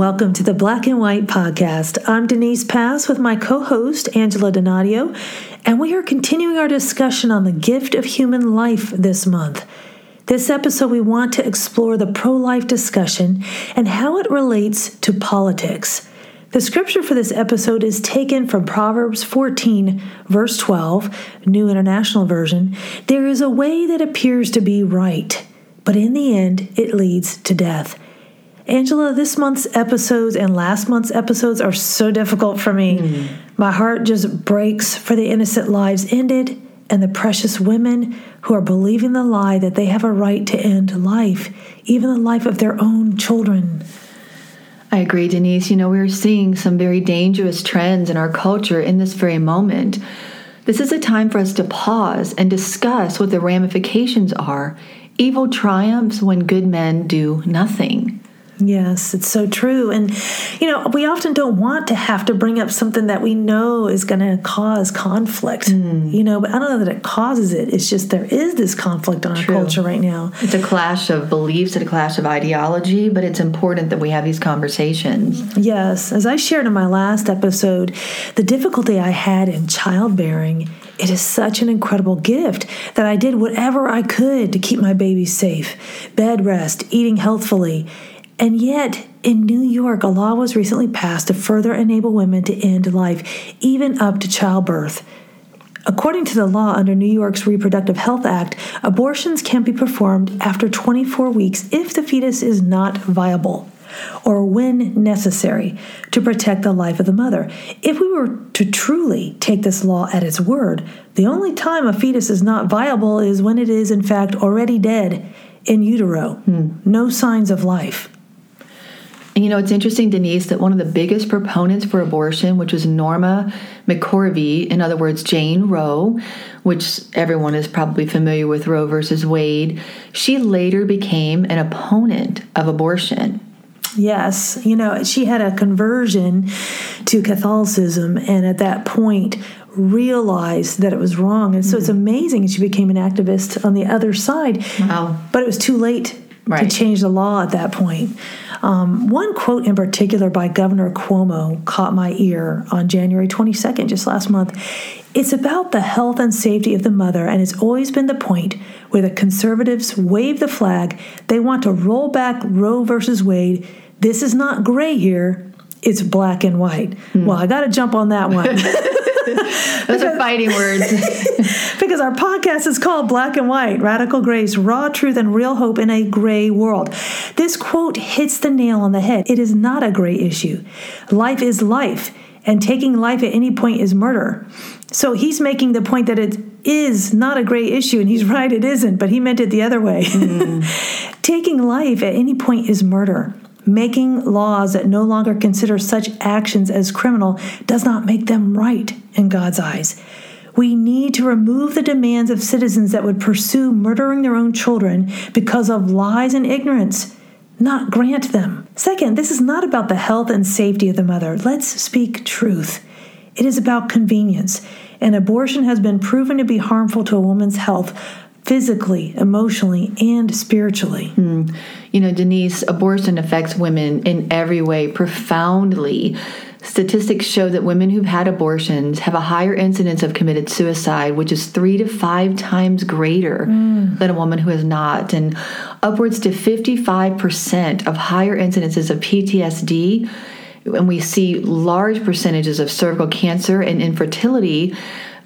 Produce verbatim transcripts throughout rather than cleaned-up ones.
welcome to the Black and White Podcast. I'm Denise Pass with my co-host, Angela Donadio, and we are continuing our discussion on the gift of human life this month. This episode, we want to explore the pro-life discussion and how it relates to politics. The scripture for this episode is taken from Proverbs fourteen, verse twelve, New International Version. There is a way that appears to be right, but in the end, it leads to death. Angela, this month's episodes and last month's episodes are so difficult for me. Mm. My heart just breaks for the innocent lives ended and the precious women who are believing the lie that they have a right to end life, even the life of their own children. I agree, Denise. You know, we're seeing some very dangerous trends in our culture in this very moment. This is a time for us to pause and discuss what the ramifications are. Evil triumphs when good men do nothing. Yes, it's so true. And, you know, we often don't want to have to bring up something that we know is going to cause conflict, mm. you know, but I don't know that it causes it. It's just there is this conflict on true. Our culture right now. It's a clash of beliefs, it's a clash of ideology, but it's important that we have these conversations. Yes. As I shared in my last episode, the difficulty I had in childbearing, it is such an incredible gift that I did whatever I could to keep my baby safe, bed rest, eating healthfully. And yet, in New York, a law was recently passed to further enable women to end life, even up to childbirth. According to the law under New York's Reproductive Health Act, abortions can be performed after twenty-four weeks if the fetus is not viable or when necessary to protect the life of the mother. If we were to truly take this law at its word, the only time a fetus is not viable is when it is, in fact, already dead in utero, hmm. no signs of life. And, you know, it's interesting, Denise, that one of the biggest proponents for abortion, which was Norma McCorvey, in other words, Jane Roe, which everyone is probably familiar with, Roe versus Wade, she later became an opponent of abortion. Yes. You know, she had a conversion to Catholicism, and at that point realized that it was wrong. And so mm-hmm. it's amazing. She became an activist on the other side. Wow. But it was too late right. to change the law at that point. Um, one quote in particular by Governor Cuomo caught my ear on January twenty-second, just last month. It's about the health and safety of the mother, and it's always been the point where the conservatives wave the flag. They want to roll back Roe versus Wade. This is not gray here. It's black and white. Mm. Well, I got to jump on that one. Those because, are fighting words. Because our podcast is called Black and White, Radical Grace, Raw Truth, and Real Hope in a Gray World. This quote hits the nail on the head. It is not a gray issue. Life is life, and taking life at any point is murder. So he's making the point that it is not a gray issue, and he's right, it isn't, but he meant it the other way. Mm. Taking life at any point is murder. Making laws that no longer consider such actions as criminal does not make them right in God's eyes. We need to remove the demands of citizens that would pursue murdering their own children because of lies and ignorance, not grant them. Second, this is not about the health and safety of the mother. Let's speak truth. It is about convenience, and abortion has been proven to be harmful to a woman's health, physically, emotionally, and spiritually. Mm. You know, Denise, abortion affects women in every way profoundly. Statistics show that women who've had abortions have a higher incidence of committed suicide, which is three to five times greater mm. than a woman who has not, and upwards to fifty-five percent of higher incidences of P T S D, and we see large percentages of cervical cancer and infertility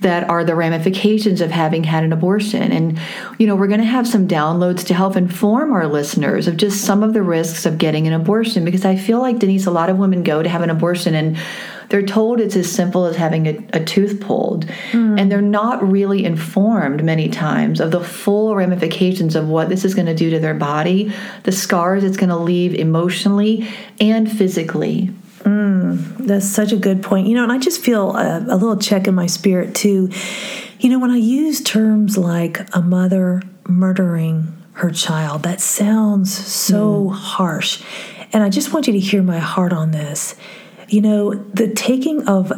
that are the ramifications of having had an abortion. And, you know, we're going to have some downloads to help inform our listeners of just some of the risks of getting an abortion, because I feel like, Denise, a lot of women go to have an abortion and they're told it's as simple as having a, a tooth pulled. Mm. And they're not really informed many times of the full ramifications of what this is going to do to their body, the scars it's going to leave emotionally and physically. Mm, that's such a good point. You know, and I just feel a, a little check in my spirit, too. You know, when I use terms like a mother murdering her child, that sounds so mm. harsh. And I just want you to hear my heart on this. You know, the taking of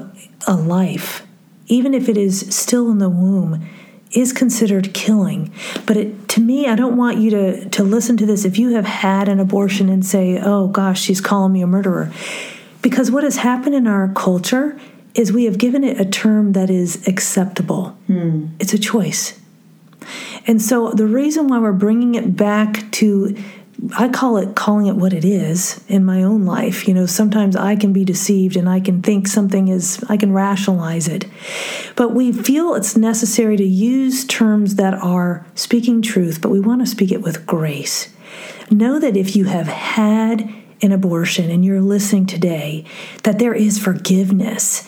a life, even if it is still in the womb, is considered killing. But it, to me, I don't want you to, to listen to this if you have had an abortion and say, oh, gosh, she's calling me a murderer. Because what has happened in our culture is we have given it a term that is acceptable. Hmm. It's a choice. And so the reason why we're bringing it back to, I call it calling it what it is in my own life. You know, sometimes I can be deceived and I can think something is, I can rationalize it. But we feel it's necessary to use terms that are speaking truth, but we want to speak it with grace. Know that if you have had an abortion and you're listening today, that there is forgiveness.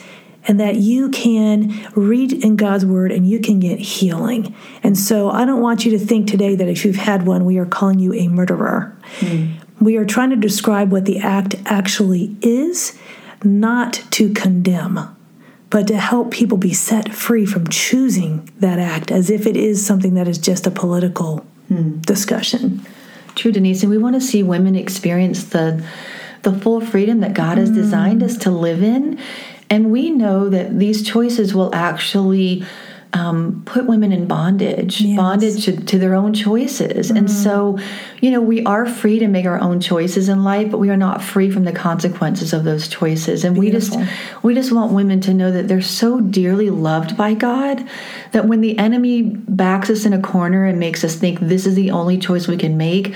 And that you can read in God's word and you can get healing. And so I don't want you to think today that if you've had one, we are calling you a murderer. Mm. We are trying to describe what the act actually is, not to condemn, but to help people be set free from choosing that act as if it is something that is just a political mm. discussion. True, Denise. And we want to see women experience the, the full freedom that God has designed mm. us to live in. And we know that these choices will actually um, put women in bondage, yes. bondage to, to their own choices. Mm-hmm. And so, you know, we are free to make our own choices in life, but we are not free from the consequences of those choices. And Beautiful. we just we just want women to know that they're so dearly loved by God that when the enemy backs us in a corner and makes us think this is the only choice we can make,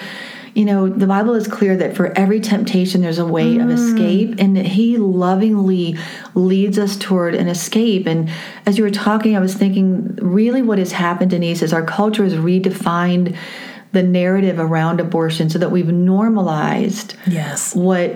you know, the Bible is clear that for every temptation, there's a way mm. of escape, and that he lovingly leads us toward an escape. And as you were talking, I was thinking, really what has happened, Denise, is our culture has redefined the narrative around abortion so that we've normalized yes. what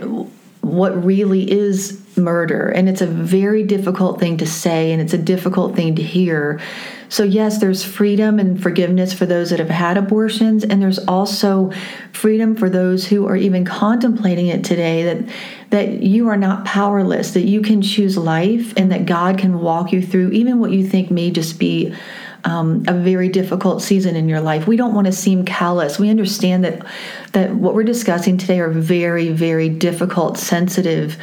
what really is murder. And it's a very difficult thing to say, and it's a difficult thing to hear. So yes, there's freedom and forgiveness for those that have had abortions, and there's also freedom for those who are even contemplating it today, that that you are not powerless, that you can choose life, and that God can walk you through even what you think may just be Um, a very difficult season in your life. We don't want to seem callous. We understand that that what we're discussing today are very, very difficult, sensitive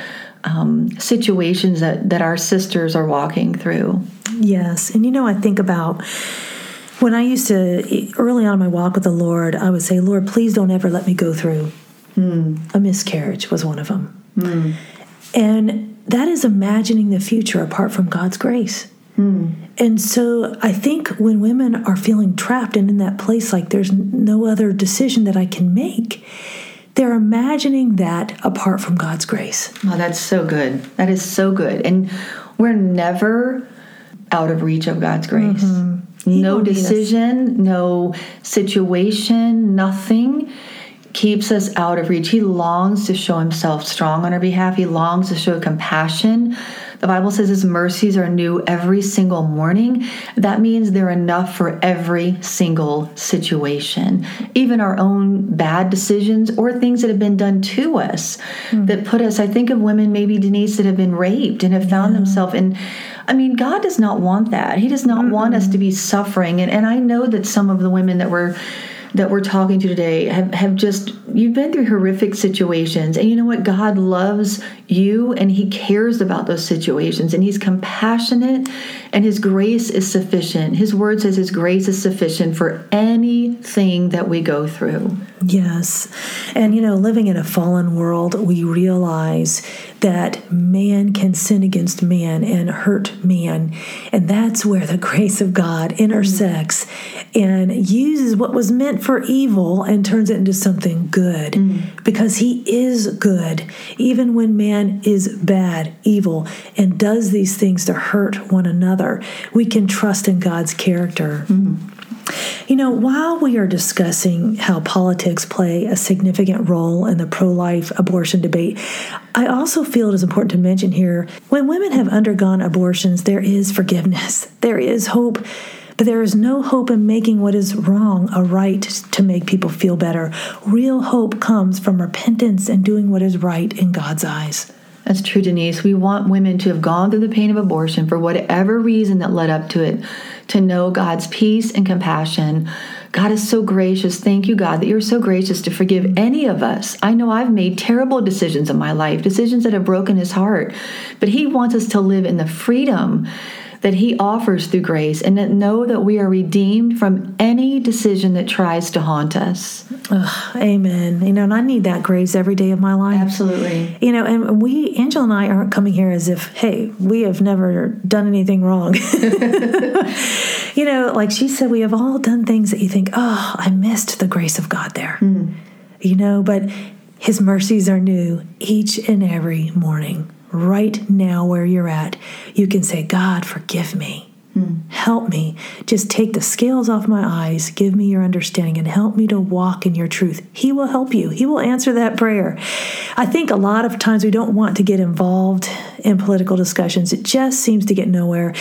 um, situations that, that our sisters are walking through. Yes. And, you know, I think about when I used to, early on in my walk with the Lord, I would say, Lord, please don't ever let me go through. Mm. A miscarriage was one of them. Mm. And that is imagining the future apart from God's grace. Mm. And so I think when women are feeling trapped and in that place, like there's no other decision that I can make, they're imagining that apart from God's grace. Oh, that's so good. That is so good. And we're never out of reach of God's grace. Mm-hmm. No decision, no situation, nothing keeps us out of reach. He longs to show himself strong on our behalf. He longs to show compassion. The Bible says his mercies are new every single morning. That means they're enough for every single situation, even our own bad decisions or things that have been done to us mm. that put us, I think of women, maybe Denise, that have been raped and have found yeah. themselves in, I mean, God does not want that. He does not mm-hmm. want us to be suffering. And, and I know that some of the women that were that we're talking to today have, have just, you've been through horrific situations. And you know what? God loves you and he cares about those situations, and he's compassionate, and his grace is sufficient. His word says his grace is sufficient for anything that we go through. Yes. And, you know, living in a fallen world, we realize that man can sin against man and hurt man. And that's where the grace of God intersects and uses what was meant for evil and turns it into something good mm. because he is good, even when man is bad, evil, and does these things to hurt one another. We can trust in God's character. Mm. You know, while we are discussing how politics play a significant role in the pro-life abortion debate, I also feel it is important to mention here, when women have undergone abortions, there is forgiveness, there is hope, but there is no hope in making what is wrong a right to make people feel better. Real hope comes from repentance and doing what is right in God's eyes. That's true, Denise. We want women to have gone through the pain of abortion for whatever reason that led up to it, to know God's peace and compassion. God is so gracious. Thank you, God, that you're so gracious to forgive any of us. I know I've made terrible decisions in my life, decisions that have broken his heart, but he wants us to live in the freedom that he offers through grace, and that know that we are redeemed from any decision that tries to haunt us. Ugh, amen. You know, and I need that grace every day of my life. Absolutely. You know, and we, Angela and I, aren't coming here as if, hey, we have never done anything wrong. You know, like she said, we have all done things that you think, oh, I missed the grace of God there. Mm. You know, but his mercies are new each and every morning. Right now where you're at, you can say, God, forgive me. Mm. Help me. Just take the scales off my eyes. Give me your understanding and help me to walk in your truth. He will help you. He will answer that prayer. I think a lot of times we don't want to get involved in political discussions. It just seems to get nowhere.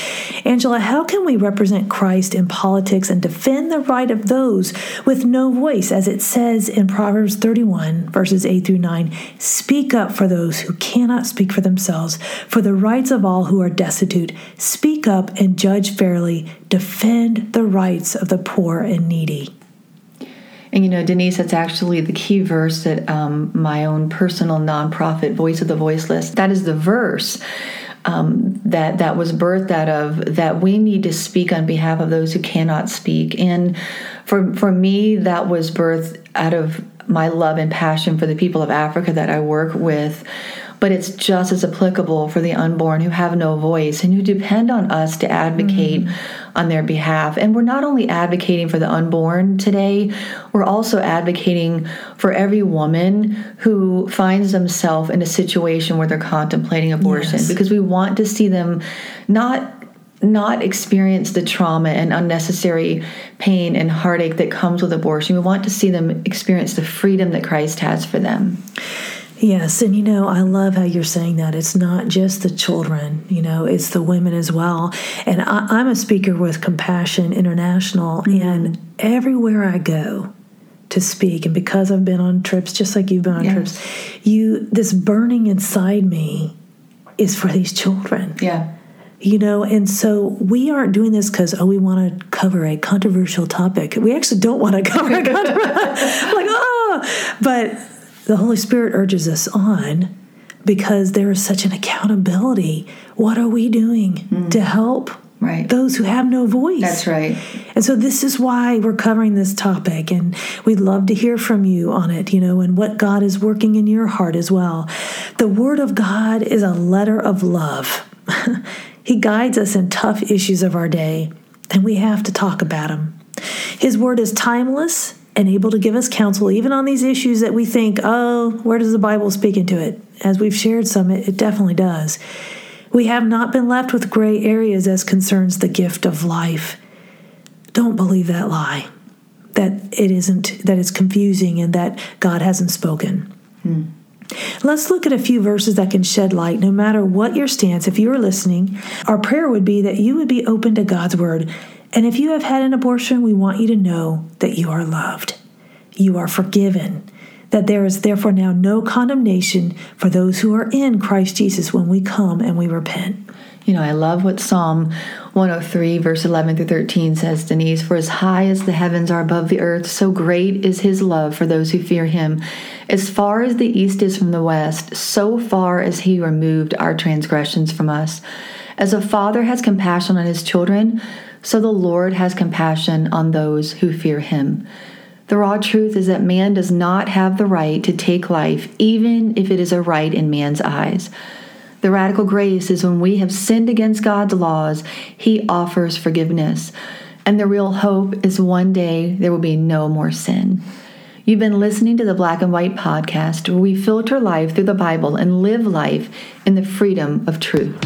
Angela, how can we represent Christ in politics and defend the right of those with no voice? As it says in Proverbs thirty-one, verses eight through nine, speak up for those who cannot speak for themselves, for the rights of all who are destitute. Speak up and judge fairly, defend the rights of the poor and needy. And you know, Denise, that's actually the key verse that um, my own personal nonprofit, Voice of the Voiceless, that is the verse um, that that was birthed out of, that we need to speak on behalf of those who cannot speak. And for for me, that was birthed out of my love and passion for the people of Africa that I work with. But it's just as applicable for the unborn who have no voice and who depend on us to advocate mm-hmm. on their behalf. And we're not only advocating for the unborn today, we're also advocating for every woman who finds themselves in a situation where they're contemplating abortion, yes. because we want to see them not not experience the trauma and unnecessary pain and heartache that comes with abortion. We want to see them experience the freedom that Christ has for them. Yes, and you know, I love how you're saying that. It's not just the children, you know, it's the women as well. And I, I'm a speaker with Compassion International, mm-hmm. and everywhere I go to speak, and because I've been on trips, just like you've been on yes. trips, you this burning inside me is for these children. Yeah. You know, and so we aren't doing this because, oh, we want to cover a controversial topic. We actually don't want to cover a controversial topic. Like, oh, but the Holy Spirit urges us on because there is such an accountability. What are we doing mm. to help right. those who have no voice? That's right. And so this is why we're covering this topic, and we'd love to hear from you on it, you know, and what God is working in your heart as well. The Word of God is a letter of love. He guides us in tough issues of our day, and we have to talk about them. His Word is timeless and able to give us counsel, even on these issues that we think, oh, where does the Bible speak into it? As we've shared some, it, it definitely does. We have not been left with gray areas as concerns the gift of life. Don't believe that lie, that it isn't, that it's confusing and that God hasn't spoken. Hmm. Let's look at a few verses that can shed light. No matter what your stance, if you are listening, our prayer would be that you would be open to God's Word. And if you have had an abortion, we want you to know that you are loved, you are forgiven, that there is therefore now no condemnation for those who are in Christ Jesus when we come and we repent. You know, I love what Psalm one oh three, verse eleven through thirteen says, Denise, for as high as the heavens are above the earth, so great is his love for those who fear him. As far as the east is from the west, so far as he removed our transgressions from us. As a father has compassion on his children, so the Lord has compassion on those who fear him. The raw truth is that man does not have the right to take life, even if it is a right in man's eyes. The radical grace is when we have sinned against God's laws, he offers forgiveness. And the real hope is one day there will be no more sin. You've been listening to the Black and White Podcast, where we filter life through the Bible and live life in the freedom of truth.